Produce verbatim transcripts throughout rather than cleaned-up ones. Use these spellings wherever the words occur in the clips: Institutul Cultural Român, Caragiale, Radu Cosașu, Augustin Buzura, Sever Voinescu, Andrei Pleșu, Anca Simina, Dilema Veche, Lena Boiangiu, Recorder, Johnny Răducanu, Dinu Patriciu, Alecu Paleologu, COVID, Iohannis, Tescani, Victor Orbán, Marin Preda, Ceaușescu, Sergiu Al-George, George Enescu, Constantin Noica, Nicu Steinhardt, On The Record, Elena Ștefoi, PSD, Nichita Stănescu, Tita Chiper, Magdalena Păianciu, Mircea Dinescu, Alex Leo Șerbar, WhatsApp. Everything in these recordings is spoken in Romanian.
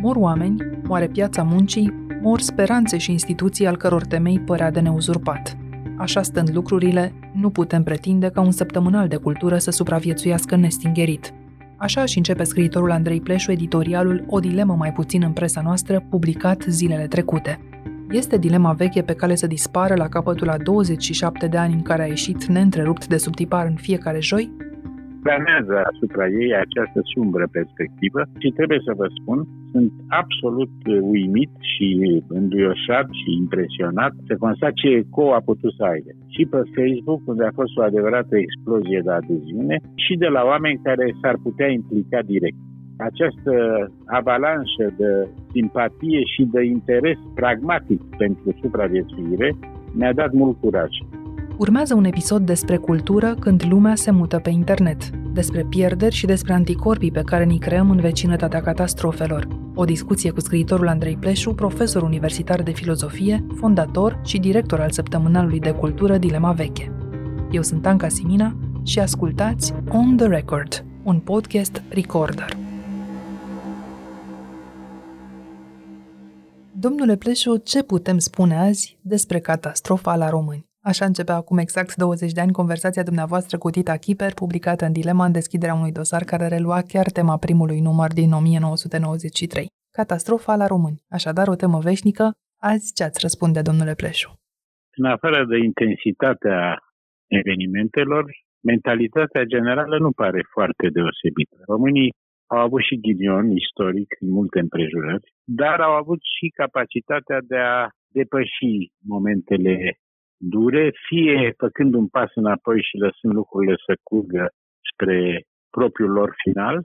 Mor oameni, moare piața muncii, mor speranțe și instituții al căror temei părea de neuzurpat. Așa stând lucrurile, nu putem pretinde ca un săptămânal de cultură să supraviețuiască nestingherit. Așa și începe scriitorul Andrei Pleșu editorialul O dilemă mai puțin în presa noastră, publicat zilele trecute. Este dilema veche pe cale să dispară la capătul a douăzeci și șapte de ani în care a ieșit neîntrerupt de sub tipar în fiecare joi? Planează asupra ei această sumbră perspectivă și trebuie să vă spun, sunt absolut uimit și înduioșat și impresionat să constat ce ecou a putut să aibă. Și pe Facebook, unde a fost o adevărată explozie de adeziune și de la oameni care s-ar putea implica direct. Această avalanșă de simpatie și de interes pragmatic pentru supraviețuire mi-a dat mult curaj. Urmează un episod despre cultură când lumea se mută pe internet, despre pierderi și despre anticorpii pe care ni creăm în vecinătatea catastrofelor. O discuție cu scriitorul Andrei Pleșu, profesor universitar de filozofie, fondator și director al săptămânalului de cultură Dilema Veche. Eu sunt Anca Simina și ascultați On The Record, un podcast Recorder. Domnule Pleșu, ce putem spune azi despre catastrofa la români? Așa începea acum exact douăzeci de ani conversația dumneavoastră cu Tita Chiper, publicată în Dilema în deschiderea unui dosar care relua chiar tema primului număr din nouăsprezece nouăzeci și trei. Catastrofa la români. Așadar, o temă veșnică. Azi ce ați răspunde, domnule Pleșu? În afară de intensitatea evenimentelor, mentalitatea generală nu pare foarte deosebită. Românii au avut și ghinion istoric în multe împrejurări, dar au avut și capacitatea de a depăși momentele dure, fie făcând un pas înapoi și lăsând lucrurile să curgă spre propriul lor final,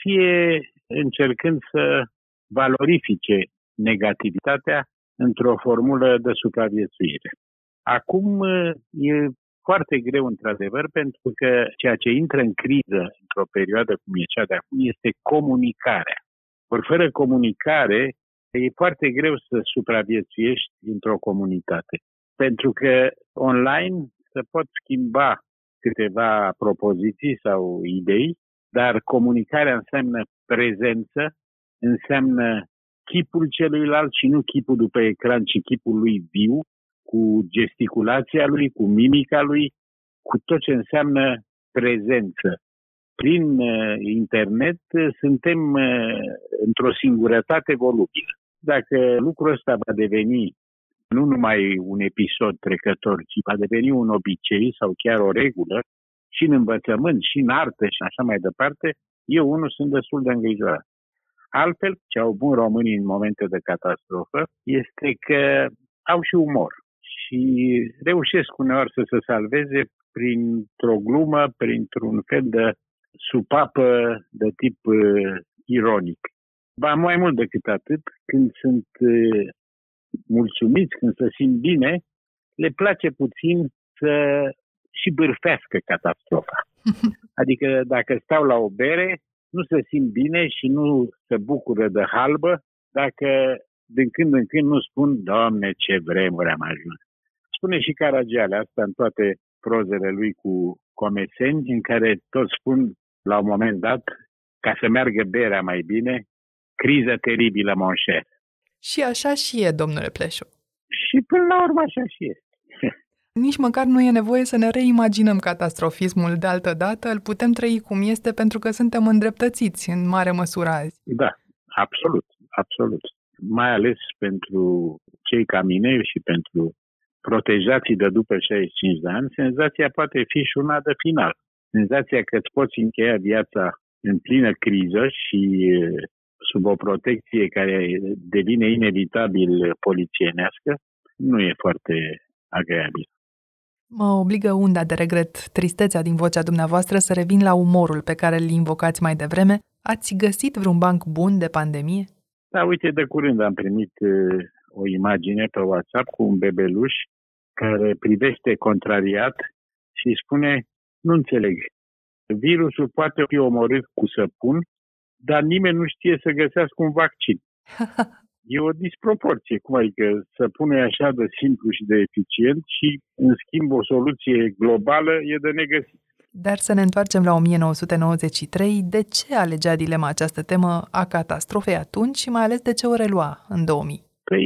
fie încercând să valorifice negativitatea într-o formulă de supraviețuire. Acum e foarte greu, într-adevăr, pentru că ceea ce intră în criză într-o perioadă cum e cea de acum este comunicarea. Or, fără comunicare, e foarte greu să supraviețuiești într-o comunitate. Pentru că online se pot schimba câteva propoziții sau idei, dar comunicarea înseamnă prezență, înseamnă chipul celuilalt și nu chipul după ecran, ci chipul lui viu, cu gesticulația lui, cu mimica lui, cu tot ce înseamnă prezență. Prin internet suntem într-o singurătate volubilă. Dacă lucrul ăsta va deveni nu numai un episod trecător, ci va deveni un obicei sau chiar o regulă, și în învățământ, și în artă, și așa mai departe, eu unul sunt destul de îngrijorat. Altfel, ce au bun românii în momente de catastrofă este că au și umor și reușesc uneori să se salveze printr-o glumă, printr-un fel de supapă de tip uh, ironic. Ba mai mult decât atât, când sunt uh, mulțumiți, când se simt bine, le place puțin să și bârfească catastrofa. Adică dacă stau la o bere, nu se simt bine și nu se bucură de halbă dacă din când în când nu spun, Doamne, ce vremuri am ajuns. Spune și Caragiale asta în toate prozele lui cu comeseni, în care toți spun, la un moment dat, ca să meargă berea mai bine, criza teribilă, mon cher. Și așa și e, domnule Pleșu. Și până la urmă așa și e. Nici măcar nu e nevoie să ne reimaginăm catastrofismul de altă dată, îl putem trăi cum este pentru că suntem îndreptățiți în mare măsură azi. Da, absolut, absolut. Mai ales pentru cei ca mine și pentru protejații de după șaizeci și cinci de ani, senzația poate fi și una de final. Senzația că îți poți încheia viața în plină criză și sub o protecție care devine inevitabil polițienească, nu e foarte agreabil. Mă obligă unda de regret, tristețea din vocea dumneavoastră, să revin la umorul pe care îl invocați mai devreme. Ați găsit vreun banc bun de pandemie? Da, uite, de curând am primit o imagine pe WhatsApp cu un bebeluș care privește contrariat și spune, nu înțeleg, virusul poate fi omorât cu săpun, dar nimeni nu știe să găsească un vaccin. E o disproporție, cum adică să pune așa de simplu și de eficient și, în schimb, o soluție globală e de negăsit. Dar să ne întoarcem la o mie nouă sute nouăzeci și trei, de ce alegea Dilema această temă a catastrofei atunci și mai ales de ce o relua în două mii? Păi,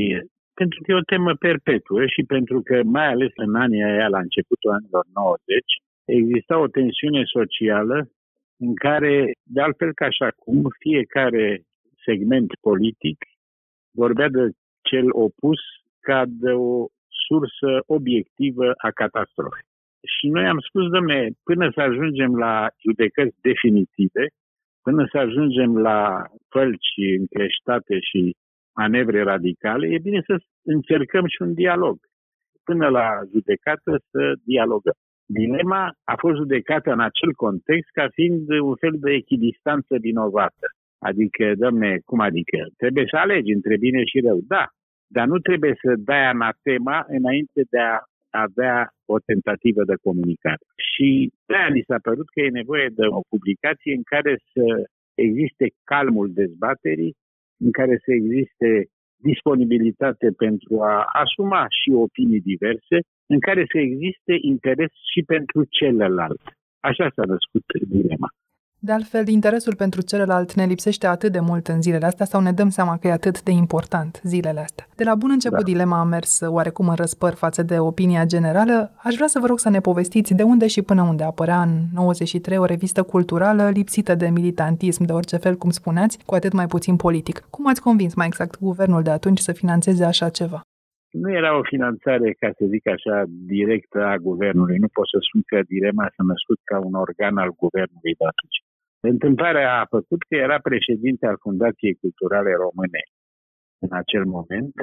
pentru că e o temă perpetuă și pentru că, mai ales în anii aia, la începutul anilor nouăzeci, exista o tensiune socială în care, de altfel ca și acum, fiecare segment politic vorbea de cel opus ca de o sursă obiectivă a catastrofei. Și noi am spus, dom'le, până să ajungem la judecăți definitive, până să ajungem la fălci încreștate și manevre radicale, e bine să încercăm și un dialog. Până la judecată să dialogăm. Dilema a fost judecată în acel context ca fiind un fel de echidistanță vinovată. Adică, dom'le, cum adică? Trebuie să alegi între bine și rău, da, dar nu trebuie să dai anatema înainte de a avea o tentativă de comunicare. Și de-aia mi s-a părut că e nevoie de o publicație în care să existe calmul dezbaterii, în care să existe disponibilitate pentru a asuma și opinii diverse, în care să existe interes și pentru celălalt. Așa s-a născut Dilema. De altfel, interesul pentru celălalt ne lipsește atât de mult în zilele astea sau ne dăm seama că e atât de important zilele astea. De la bun început, da. Dilema a mers oarecum în răspăr față de opinia generală. Aș vrea să vă rog să ne povestiți de unde și până unde apărea în nouăzeci și trei o revistă culturală lipsită de militantism, de orice fel, cum spuneați, cu atât mai puțin politic. Cum ați convins mai exact guvernul de atunci să finanțeze așa ceva? Nu era o finanțare, ca să zic așa, directă a guvernului. Nu pot să spun că Dilema s-a născut ca un organ al guvernului de atunci. Întâmplarea a făcut că era președinte al Fundației Culturale Române în acel moment,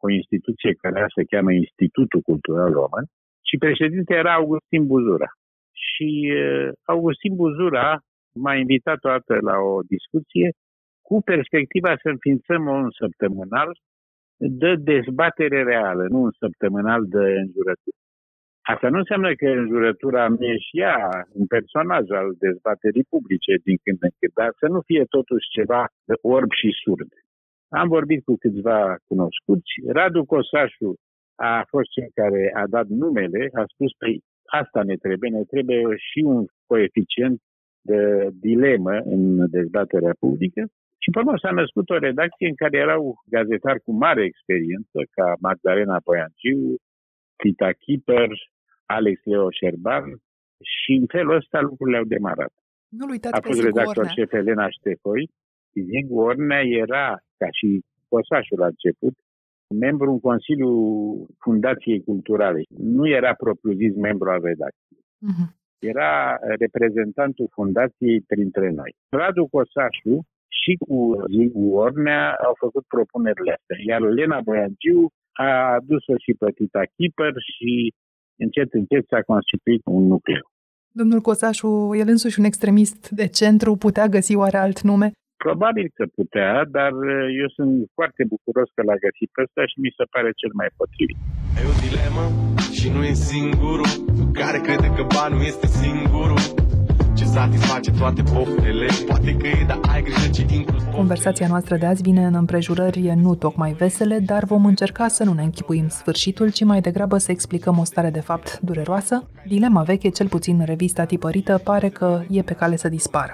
o instituție care se cheamă Institutul Cultural Român, și președinte era Augustin Buzura. Și uh, Augustin Buzura m-a invitat o dată la o discuție cu perspectiva să înființăm un săptămânal de dezbatere reală, nu un săptămânal de înjurături. Asta nu înseamnă că înjurătura nu e și ea un personaj al dezbaterii publice din când în când, dar să nu fie totuși ceva de orb și surd. Am vorbit cu câțiva cunoscuți. Radu Cosașu a fost cel care a dat numele, a spus, păi, asta ne trebuie, ne trebuie și un coeficient de dilemă în dezbaterea publică. Și pe urmă s-a născut o redacție în care erau gazetari cu mare experiență, ca Magdalena Păianciu, Tita Chiper, Alex Leo Șerbar, și în felul ăsta lucrurile au demarat. Nu uitați, a fost redactor șef Elena Ștefoi. Zicu Ornea era, ca și Cosașul la început, membru în Consiliul Fundației Culturale. Nu era propriu-zis membru al redacției. Uh-huh. Era reprezentantul fundației printre noi. Radu Cosașu și cu Zicu Ornea au făcut propunerile astea. Iar Lena Boiangiu a adus-o și pe Tita Chiper și încet, încet s-a constituit un nucleu. Domnul Cosașu, el însuși un extremist de centru, putea găsi oare alt nume? Probabil că putea, dar eu sunt foarte bucuros că l-a găsit pe ăsta și mi se pare cel mai potrivit. E o dilemă și nu e singurul care crede că banul este singurul ce satisface toate poftele, poate că e, dar ai grijă ce inclus. Conversația noastră de azi vine în împrejurări nu tocmai vesele, dar vom încerca să nu ne închipuim sfârșitul, ci mai degrabă să explicăm o stare de fapt dureroasă. Dilema veche, cel puțin revista tipărită, pare că e pe cale să dispară.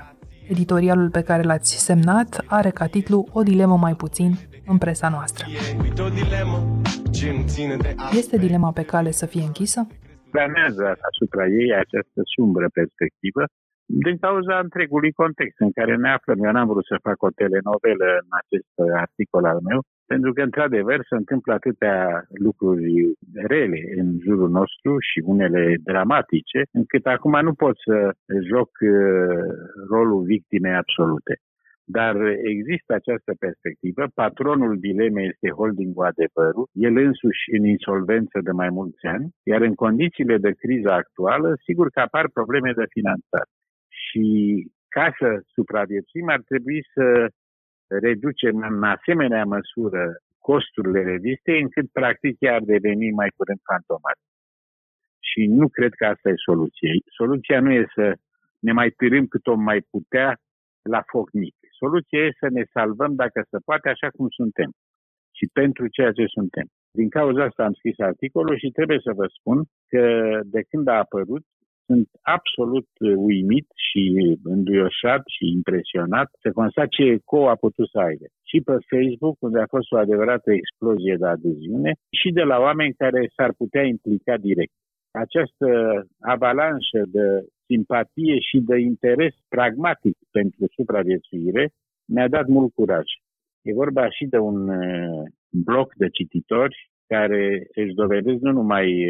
Editorialul pe care l-ați semnat are ca titlu O dilemă mai puțin în presa noastră. Este dilema pe cale să fie închisă? Planează asupra ei această sumbră perspectivă din cauza întregului context în care ne aflăm. Eu n-am vrut să fac o telenovelă în acest articol al meu, pentru că, într-adevăr, se întâmplă atâtea lucruri rele în jurul nostru și unele dramatice, încât acum nu pot să joc rolul victimei absolute. Dar există această perspectivă. Patronul dilemei este holdingul Adevărul, el însuși în insolvență de mai mulți ani, iar în condițiile de criză actuală, sigur că apar probleme de finanțare. Și ca să supraviețuim, ar trebui să reducem în asemenea măsură costurile revistei, încât practic ea ar deveni mai curând fantomatică. Și nu cred că asta e soluția. Soluția nu e să ne mai târâm cât o mai putea la foc mic. Soluția e să ne salvăm, dacă se poate, așa cum suntem și pentru ceea ce suntem. Din cauza asta am scris articolul și trebuie să vă spun că de când a apărut Sunt absolut uimit și înduioșat și impresionat să constat ce ecou a putut să aibă. Și pe Facebook, unde a fost o adevărată explozie de adeziune, și de la oameni care s-ar putea implica direct. Această avalanșă de simpatie și de interes pragmatic pentru supraviețuire mi-a dat mult curaj. E vorba și de un bloc de cititori care își dovedesc nu numai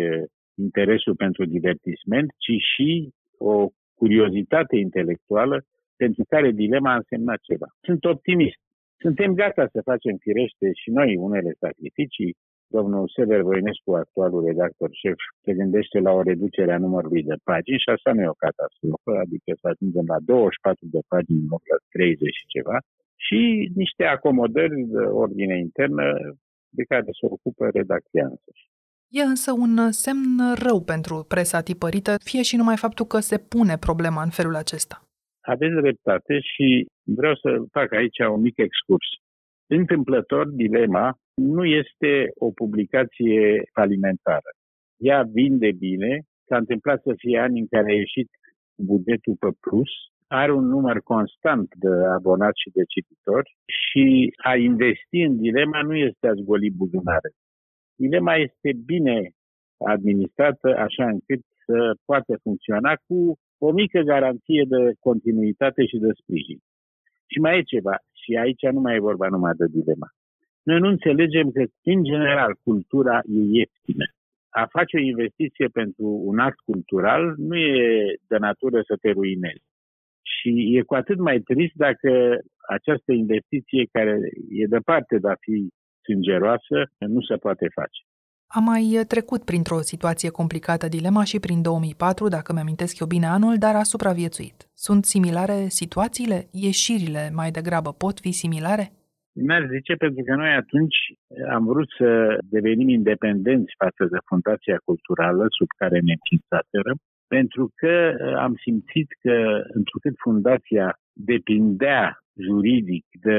interesul pentru divertisment, ci și o curiozitate intelectuală pentru care dilema a însemnat ceva. Sunt optimist. Suntem gata să facem firește și noi unele sacrificii. Domnul Sever Voinescu, actualul redactor șef, se gândește la o reducere a numărului de pagini și asta nu e o catastrofă, adică să ajungem la douăzeci și patru de pagini, nu la treizeci și ceva, și niște acomodări de ordine internă de care se ocupă redacția însăși. E însă un semn rău pentru presa tipărită, fie și numai faptul că se pune problema în felul acesta. Aveți dreptate și vreau să fac aici un mic excurs. Întâmplător, dilema nu este o publicație falimentară. Ea vinde bine, s-a întâmplat să fie ani în care a ieșit bugetul pe plus, are un număr constant de abonați și de cititori și a investi în dilema nu este a zgoli buzunare. Dilema este bine administrată așa încât să poată funcționa cu o mică garanție de continuitate și de sprijin. Și mai e ceva, și aici nu mai e vorba numai de dilema. Noi nu înțelegem că, în general, cultura e ieftină. A face o investiție pentru un act cultural nu e de natură să te ruinezi. Și e cu atât mai trist dacă această investiție, care e departe de a fi sângeroasă, nu se poate face. A mai trecut printr-o situație complicată dilema și prin două mii patru, dacă mi-amintesc eu bine anul, dar a supraviețuit. Sunt similare situațiile? Ieșirile mai degrabă pot fi similare? Mi-ar zice, pentru că noi atunci am vrut să devenim independenți față de fundația culturală sub care ne înființaserăm, pentru că am simțit că, întrucât fundația depindea juridic de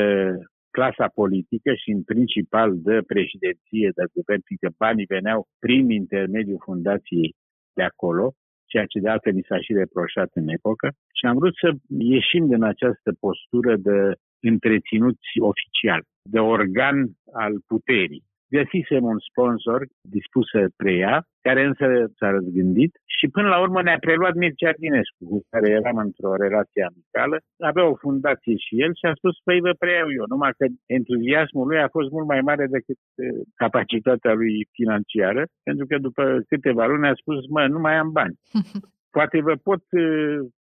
clasa politică și în principal de președinție, de guvern, că banii veneau prin intermediul fundației de acolo, ceea ce de altfel ni s-a și reproșat în epocă, și am vrut să ieșim din această postură de întreținuți oficial, de organ al puterii. Găsisem un sponsor dispus să preia, care însă s-a răzgândit și până la urmă ne-a preluat Mircea Dinescu, cu care eram într-o relație amicală. Avea o fundație și el și a spus, păi vă preiau eu, numai că entuziasmul lui a fost mult mai mare decât capacitatea lui financiară, pentru că după câteva luni a spus, mă, nu mai am bani. Poate vă pot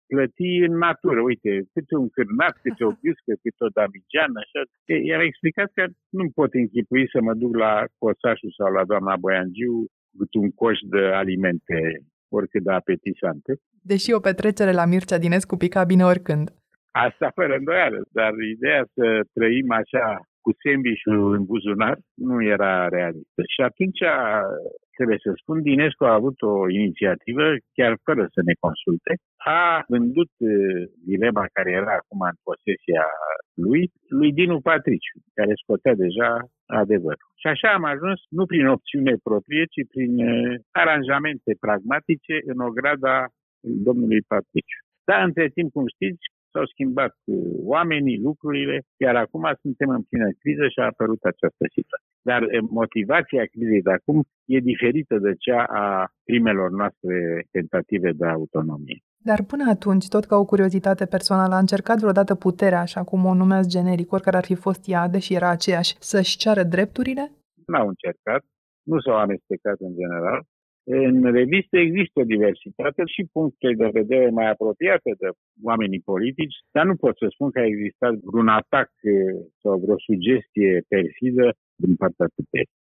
plăti în natură, uite, câte un cârnat, câte o ghiscă, câte o damigeană, așa. I-am explicat că nu pot închipui să mă duc la Cosașu sau la doamna Boiangiu cu un coș de alimente, oricât de apetisante. Deși o petrecere la Mircea Dinescu pica bine oricând. Asta fără îndoială, dar ideea să trăim așa cu sandwich-ul în buzunar nu era realistă. Și atunci, trebuie să spun, Dinescu a avut o inițiativă, chiar fără să ne consulte. A vândut dilema care era acum în posesia lui, lui Dinu Patriciu, care scotea deja adevărul. Și așa am ajuns, nu prin opțiune proprie, ci prin aranjamente pragmatice în ograda domnului Patriciu. Dar între timp, cum știți, s-au schimbat oamenii, lucrurile, iar acum suntem în plină criză și a apărut această situație. Dar motivația crizei de acum e diferită de cea a primelor noastre tentative de autonomie. Dar până atunci, tot ca o curiozitate personală, a încercat vreodată puterea, așa cum o numeați generic, oricare ar fi fost ea, deși era aceeași, să-și ceară drepturile? N-au încercat, nu s-au amestecat în general. În revistă există o diversitate și puncte de vedere mai apropiate de oamenii politici, dar nu pot să spun că a existat vreun atac sau vreo sugestie perfidă din partea puterii.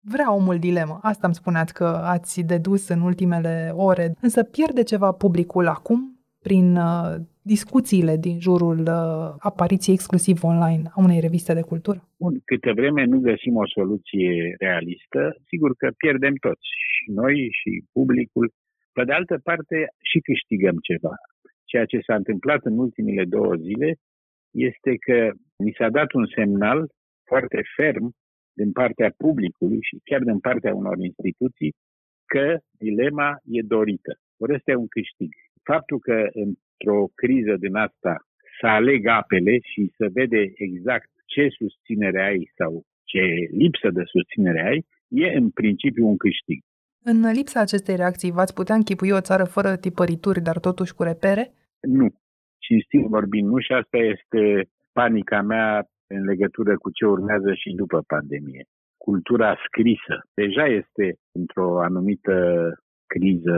Vrea omul dilemă, asta îmi spuneați că ați dedus în ultimele ore, însă pierde ceva publicul acum prin uh, discuțiile din jurul uh, apariției exclusiv online a unei reviste de cultură? Bun, câte vreme nu găsim o soluție realistă, sigur că pierdem toți, și noi și publicul. Pe de altă parte și câștigăm ceva. Ceea ce s-a întâmplat în ultimile două zile este că mi s-a dat un semnal foarte ferm din partea publicului și chiar din partea unor instituții, că dilema e dorită. Ori este un câștig. Faptul că într-o criză din asta să aleg apele și să vede exact ce susținere ai sau ce lipsă de susținere ai, e în principiu un câștig. În lipsa acestei reacții, v-ați putea închipui o țară fără tipărituri, dar totuși cu repere? Nu. Cinstit vorbind, nu, și asta este panica mea în legătură cu ce urmează și după pandemie. Cultura scrisă deja este într-o anumită criză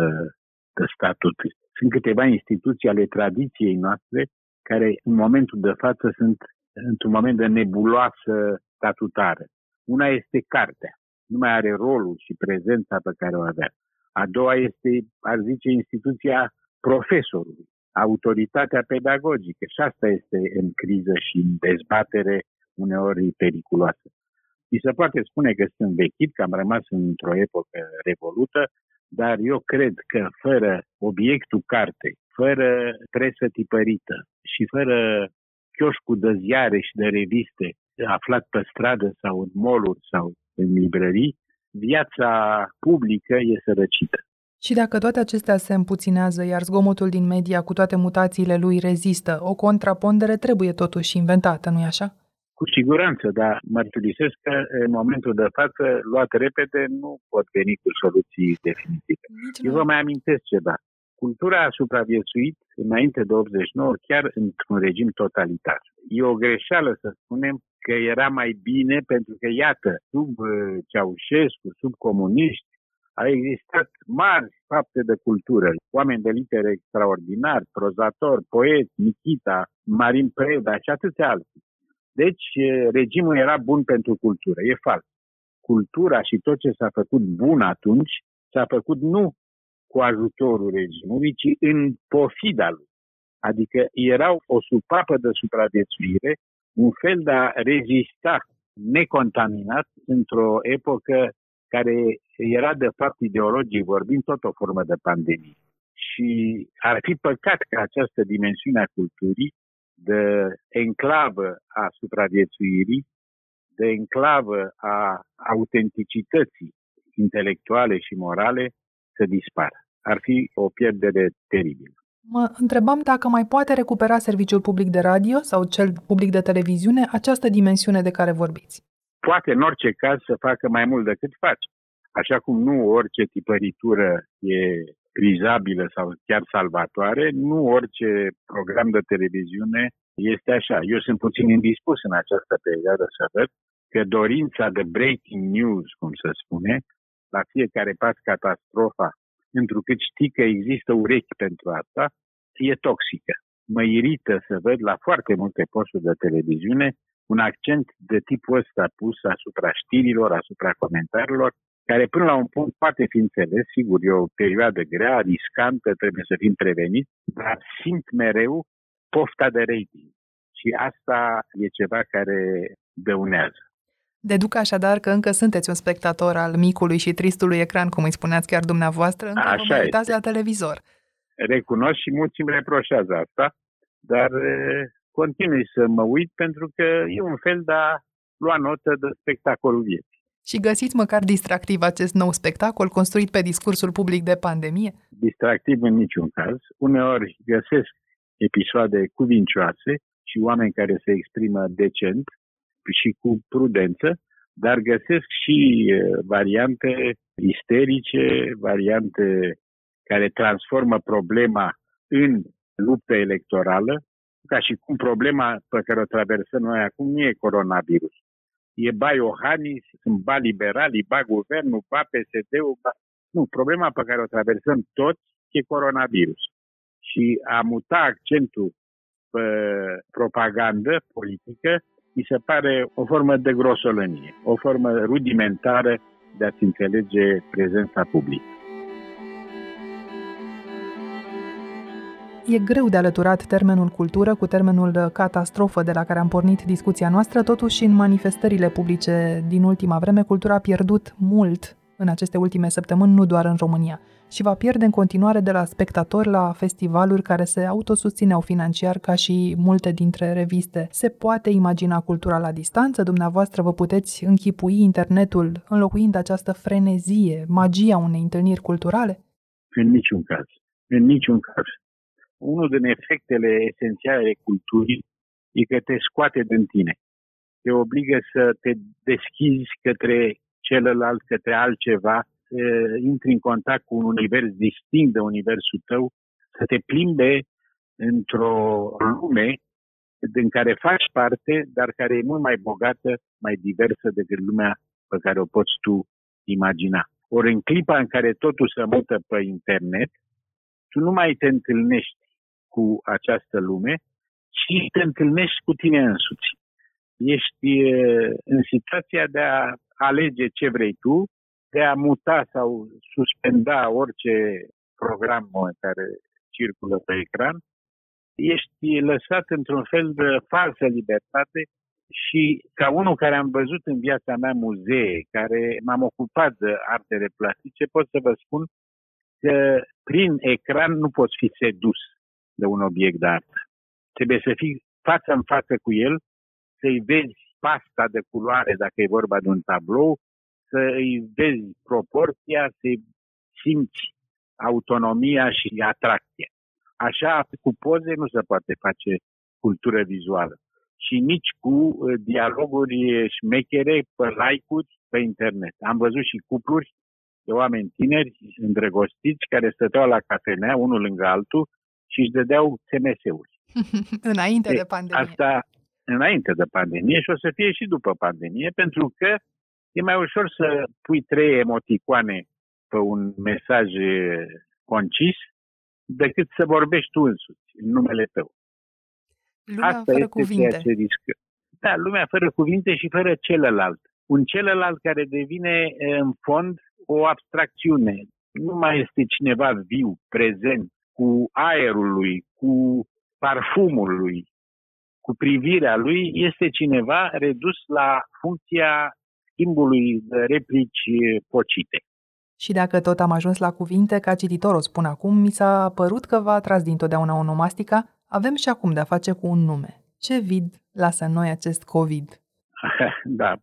de statut. Sunt câteva instituții ale tradiției noastre care în momentul de față sunt într-un moment de nebuloasă statutară. Una este cartea. Nu mai are rolul și prezența pe care o avea. A doua este, ar zice, instituția profesorului, autoritatea pedagogică. Și asta este în criză și în dezbatere uneori periculoasă. Mi se poate spune că sunt vechit, că am rămas într-o epocă revolută, dar eu cred că fără obiectul cartei, fără presă tipărită și fără chioșcul de ziare și de reviste aflat pe stradă sau în mall-uri sau în librării, viața publică e sărăcită. Și dacă toate acestea se împuținează, iar zgomotul din media cu toate mutațiile lui rezistă, o contrapondere trebuie totuși inventată, nu-i așa? Cu siguranță, dar mărturisesc că în momentul de față, luat repede, nu pot veni cu soluții definitive. Nici Eu vă mai amintesc ceva. Cultura a supraviețuit înainte de optzeci și nouă chiar într-un regim totalitar. E o greșeală să spunem că era mai bine pentru că, iată, sub Ceaușescu, sub comuniști, au existat mari fapte de cultură. Oameni de litere extraordinari, prozatori, poeți, Nichita, Marin Preda și atâția alții. Deci, regimul era bun pentru cultură. E fals. Cultura și tot ce s-a făcut bun atunci s-a făcut nu cu ajutorul regimului, ci în pofida lui. Adică erau o supapă de supraviețuire, un fel de a rezista necontaminat într-o epocă care era, de fapt, ideologic vorbind, tot o formă de pandemie. Și ar fi păcat că această dimensiune a culturii, de enclavă a supraviețuirii, de enclavă a autenticității intelectuale și morale, să dispară. Ar fi o pierdere teribilă. Mă întrebam dacă mai poate recupera serviciul public de radio sau cel public de televiziune această dimensiune de care vorbiți. Poate, în orice caz, să facă mai mult decât face. Așa cum nu orice tipăritură e prizabilă sau chiar salvatoare, nu orice program de televiziune este așa. Eu sunt puțin indispus în această perioadă să văd că dorința de breaking news, cum se spune, la fiecare pas catastrofa, întrucât știi că există urechi pentru asta, e toxică. Mă irită să văd la foarte multe posturi de televiziune un accent de tipul ăsta pus asupra știrilor, asupra comentariilor, care până la un punct poate fi înțeles, sigur, e o perioadă grea, riscantă, trebuie să fim preveniți, dar simt mereu pofta de rating. Și asta e ceva care dăunează. Deduc așadar că încă sunteți un spectator al micului și tristului ecran, cum îi spuneați chiar dumneavoastră, încă Așa vă uitați este. La televizor. Recunosc și mulți îmi reproșează asta, dar continui să mă uit pentru că e un fel de a lua notă de spectacolul vieții. Și găsiți măcar distractiv acest nou spectacol construit pe discursul public de pandemie? Distractiv în niciun caz. Uneori găsesc episoade cuvincioase și oameni care se exprimă decent și cu prudență, dar găsesc și variante isterice, variante care transformă problema în luptă electorală, ca și cum problema pe care o traversăm noi acum nu e coronavirus. E ba Iohannis, sunt ba liberali, ba guvernul, ba P S D-ul, ba... Nu, problema pe care o traversăm toți e coronavirus. Și a muta accentul pe propagandă politică mi se pare o formă de grosolănie, o formă rudimentară de a-ți înțelege prezența publică. E greu de alăturat termenul cultură cu termenul catastrofă de la care am pornit discuția noastră, totuși în manifestările publice din ultima vreme, cultura a pierdut mult în aceste ultime săptămâni, nu doar în România, și va pierde în continuare de la spectatori la festivaluri care se autosusțineau financiar ca și multe dintre reviste. Se poate imagina cultura la distanță? Dumneavoastră vă puteți închipui internetul înlocuind această frenezie, magia unei întâlniri culturale? În niciun caz. În niciun caz. Unul din efectele esențiale ale culturii e că te scoate din tine. Te obligă să te deschizi către celălalt, către altceva, să intri în contact cu un univers distinct de universul tău, să te plimbe într-o lume din care faci parte, dar care e mult mai bogată, mai diversă decât lumea pe care o poți tu imagina. Ori în clipa în care totul se mută pe internet, tu nu mai te întâlnești cu această lume, ci te întâlnești cu tine însuți. Ești în situația de a alege ce vrei tu, de a muta sau suspenda orice program care circulă pe ecran. Ești lăsat într-un fel de falsă libertate și ca unul care am văzut în viața mea muzee, care m-am ocupat de artele plastice, pot să vă spun că prin ecran nu poți fi sedus de un obiect de artă. Trebuie să fii față în față cu el, să-i vezi pasta de culoare, dacă e vorba de un tablou, să-i vezi proporția, să-i simți autonomia și atracția. Așa, cu poze nu se poate face cultură vizuală. Și nici cu dialoguri șmechere pe like-uri pe internet. Am văzut și cupluri de oameni tineri, îndrăgostiți, care stăteau la cafenea, unul lângă altul, și își dădeau S M S-uri. Înainte de pandemie. Asta înainte de pandemie și o să fie și după pandemie, pentru că e mai ușor să pui trei emoticoane pe un mesaj concis decât să vorbești tu însuți, în numele tău. Lumea Asta fără este cuvinte. Ceea ce riscă. Da, lumea fără cuvinte și fără celălalt. Un celălalt care devine, în fond, o abstracțiune. Nu mai este cineva viu, prezent, cu aerul lui, cu parfumul lui, cu privirea lui. Este cineva redus la funcția schimbului de replici pocite. Și dacă tot am ajuns la cuvinte, ca cititor o spun acum, mi s-a părut că v-a atras dintotdeauna onomastica. Avem și acum de-a face cu un nume. Ce vid lasă în noi acest COVID? Da.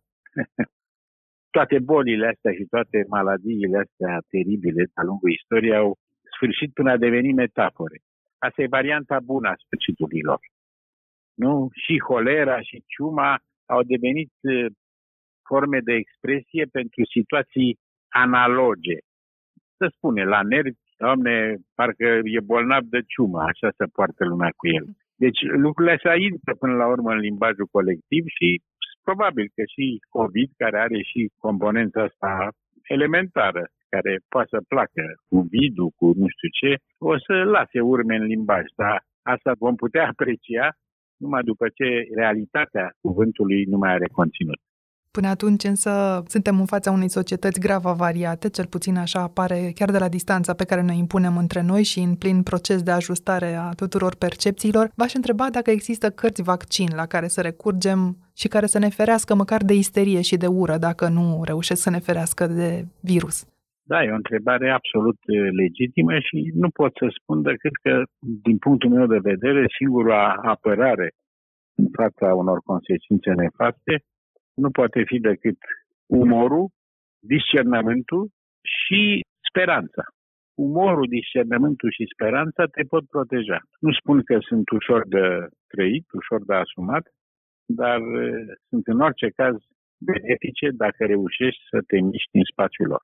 Toate bolile astea și toate maladiile astea teribile de-a lungul istoriei au sfârșit până a deveni metafore. Asta e varianta bună a sfârșitului lor. Nu? Și holera și ciuma au devenit forme de expresie pentru situații analoge. Se spune la nervi, Doamne, parcă e bolnav de ciumă, așa se poartă lumea cu el. Deci lucrurile astea intră până la urmă în limbajul colectiv și probabil că și COVID, care are și componența asta elementară, care poate să placă cu vidul, cu nu știu ce, o să lase urme în limbaj. Dar asta vom putea aprecia numai după ce realitatea cuvântului nu mai are conținut. Până atunci însă suntem în fața unei societăți grav avariate, cel puțin așa apare chiar de la distanța pe care noi impunem între noi și în plin proces de ajustare a tuturor percepțiilor. V-aș întreba dacă există cărți vaccin la care să recurgem și care să ne ferească măcar de isterie și de ură dacă nu reușesc să ne ferească de virus. Da, e o întrebare absolut legitimă și nu pot să spun decât că, din punctul meu de vedere, singura apărare în fața unor consecințe nefaste nu poate fi decât umorul, discernământul și speranța. Umorul, discernământul și speranța te pot proteja. Nu spun că sunt ușor de trăit, ușor de asumat, dar sunt în orice caz benefice dacă reușești să te miști în spațiul lor.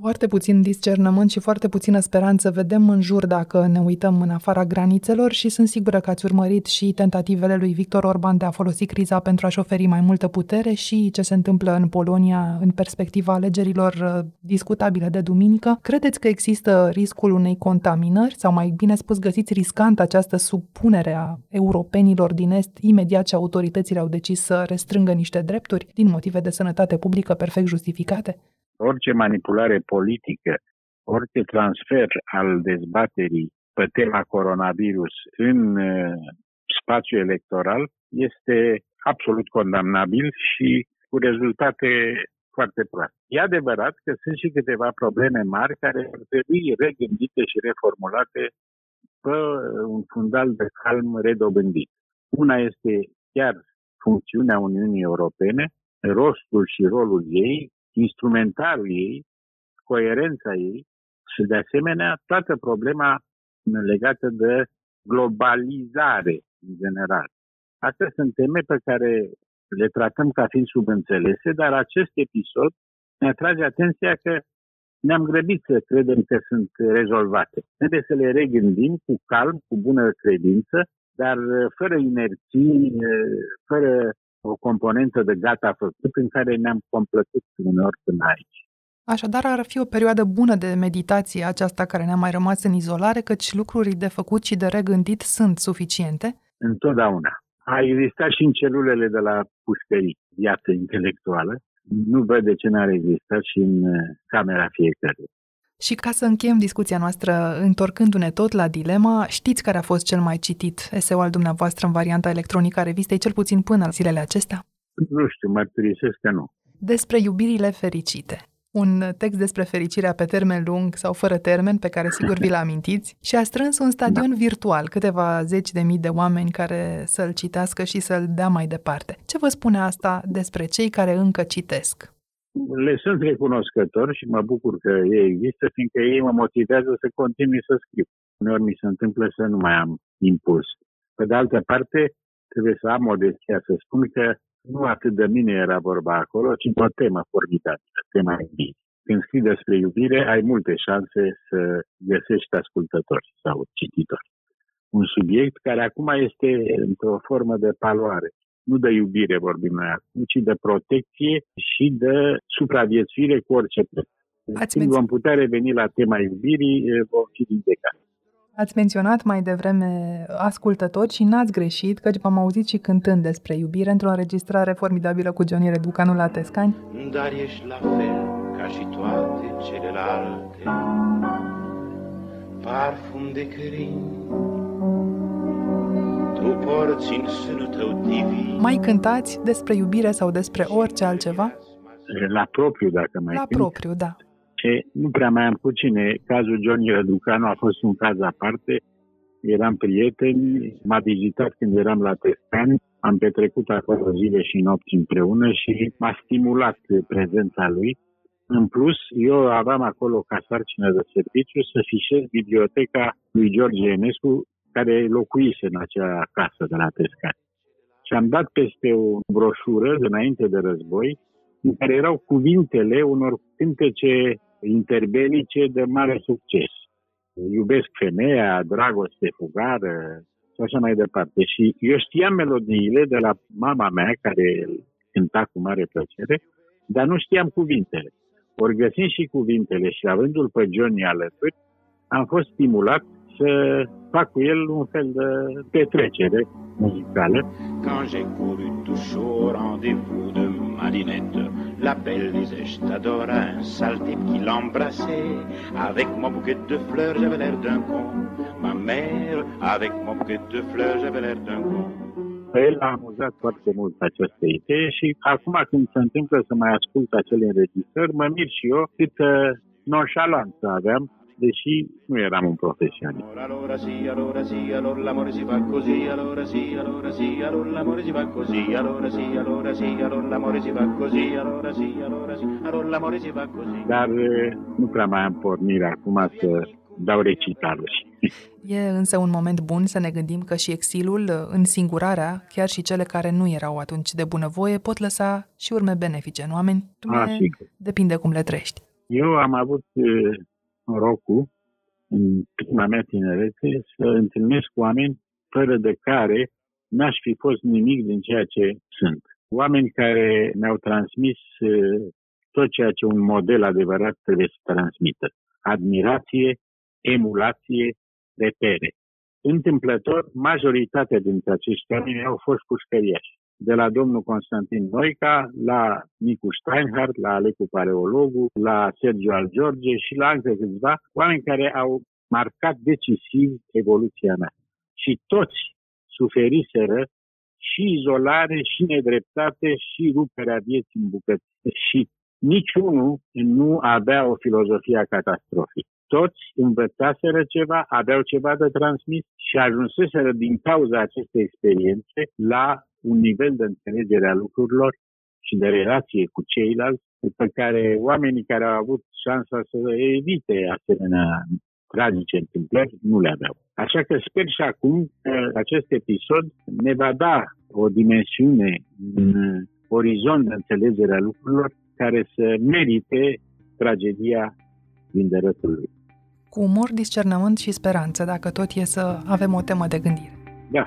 Foarte puțin discernământ și foarte puțină speranță vedem în jur dacă ne uităm în afara granițelor și sunt sigură că ați urmărit și tentativele lui Victor Orbán de a folosi criza pentru a-și oferi mai multă putere și ce se întâmplă în Polonia în perspectiva alegerilor discutabile de duminică. Credeți că există riscul unei contaminări sau mai bine spus găsiți riscant această supunere a europenilor din Est imediat ce autoritățile au decis să restrângă niște drepturi din motive de sănătate publică perfect justificate? Orice manipulare politică, orice transfer al dezbaterii pe tema coronavirus în uh, spațiu electoral este absolut condamnabil și cu rezultate foarte proaste. E adevărat că sunt și câteva probleme mari care ar trebui regândite și reformulate pe un fundal de calm redobândit. Una este chiar funcțiunea Uniunii Europene, rostul și rolul ei, instrumentarul ei, coerența ei și, de asemenea, toată problema legată de globalizare în general. Astea sunt teme pe care le tratăm ca fiind subînțelese, dar acest episod ne atrage atenția că ne-am grăbit să credem că sunt rezolvate. Trebuie să le regândim cu calm, cu bună credință, dar fără inerții, fără o componentă de gata făcut în care ne-am complăcut uneori până aici. Așadar, ar fi o perioadă bună de meditație aceasta care ne-a mai rămas în izolare, căci lucruri de făcut și de regândit sunt suficiente? Întotdeauna. A existat și în celulele de la pușcării viață intelectuală. Nu văd de ce n-ar exista și în camera fiecăruia. Și ca să încheiem discuția noastră, întorcându-ne tot la dilema, știți care a fost cel mai citit eseul al dumneavoastră în varianta electronică a revistei, cel puțin până în zilele acestea? Nu știu, mărturisesc că nu. Despre iubirile fericite. Un text despre fericirea pe termen lung sau fără termen, pe care sigur vi-l amintiți, și a strâns un stadion virtual, câteva zeci de mii de oameni care să-l citească și să-l dea mai departe. Ce vă spune asta despre cei care încă citesc? Le sunt recunoscător și mă bucur că ei există, fiindcă ei mă motivează să continui să scriu. Uneori mi se întâmplă să nu mai am impuls. Pe de altă parte, trebuie să am modestia să spun că nu atât de mine era vorba acolo, ci o temă formidabilă, tema iubirii. Când scrii despre iubire, ai multe șanse să găsești ascultători sau cititori. Un subiect care acum este într-o formă de paloare. Nu de iubire vorbim noi acum, ci de protecție și de supraviețuire cu orice preț. Când vom putea reveni la tema iubirii, vom fi vindecați. Ați menționat mai devreme ascultători și n-ați greșit, căci v-am auzit și cântând despre iubire într-o înregistrare formidabilă cu Johnny Răducanu la Tescani. Dar ești la fel ca și toate celelalte, parfum de cărin, tu porți în sânul tău divin. Mai cântați despre iubire sau despre orice altceva? La propriu, dacă mai La cânt. propriu, da. E, nu prea mai am cu cine. Cazul Johnny Răducanu a fost un caz aparte. Eram prieteni, m-a vizitat când eram la Tescani, am petrecut acolo zile și nopți împreună și m-a stimulat prezența lui. În plus, eu aveam acolo ca sarcină de serviciu să fișez biblioteca lui George Enescu, care locuise în acea casă de la Tescani. Și am dat peste o broșură înainte de război, în care erau cuvintele unor cântece interbelice de mare succes. Iubesc femeia, dragoste fugară și așa mai departe. Și eu știam melodiile de la mama mea, care cânta cu mare plăcere, dar nu știam cuvintele. Ori găsind și cuvintele și avându-l pe Johnny alături, am fost stimulat să fac cu el un fel de petrecere muzicală. Quand j'ai couru toujours au rendez-vous de Marinette, la belle disait je t'adore, un sale type qui l'embrassait. Avec mon bouquet de fleurs j'avais l'air d'un con, ma mère, avec mon bouquet de fleurs j'avais l'air d'un con. El a amuzat foarte mult această idee și acum când se întâmplă să mai ascult acele înregistrări, mă mir și eu câtă nonșalanță aveam, deși nu eram un profesionist. Dar nu prea mai am pornire acum să dau recitaluri. E însă un moment bun să ne gândim că și exilul, însingurarea, chiar și cele care nu erau atunci de bunăvoie, pot lăsa și urme benefice în oameni. A, depinde cum le trăiești. Eu am avut norocul, în prima mea tinerețe, să întâlnesc oameni fără de care n-aș fi fost nimic din ceea ce sunt. Oameni care mi-au transmis tot ceea ce un model adevărat trebuie să transmită. Admirație, emulație, repere. Întâmplător, majoritatea dintre acești oameni au fost pușcăriași. De la domnul Constantin Noica, la Nicu Steinhardt, la Alecu Paleologu, la Sergiu Al-George și la încă câțiva oameni care au marcat decisiv evoluția mea. Și toți suferiseră și izolare, și nedreptate, și ruperea vieții în bucăți. Și niciunul nu avea o filozofie a catastrofei. Toți învățaseră ceva, aveau ceva de transmis și ajunseseră din cauza acestei experiențe la un nivel de înțelegere a lucrurilor și de relație cu ceilalți, pe care oamenii care au avut șansa să evite asemenea tragice întâmplări nu le aveau. Așa că sper și acum că acest episod ne va da o dimensiune, un orizont de înțelegere a lucrurilor care să merite tragedia din derătul lui. Cu umor, discernământ și speranță, dacă tot e să avem o temă de gândire. Da.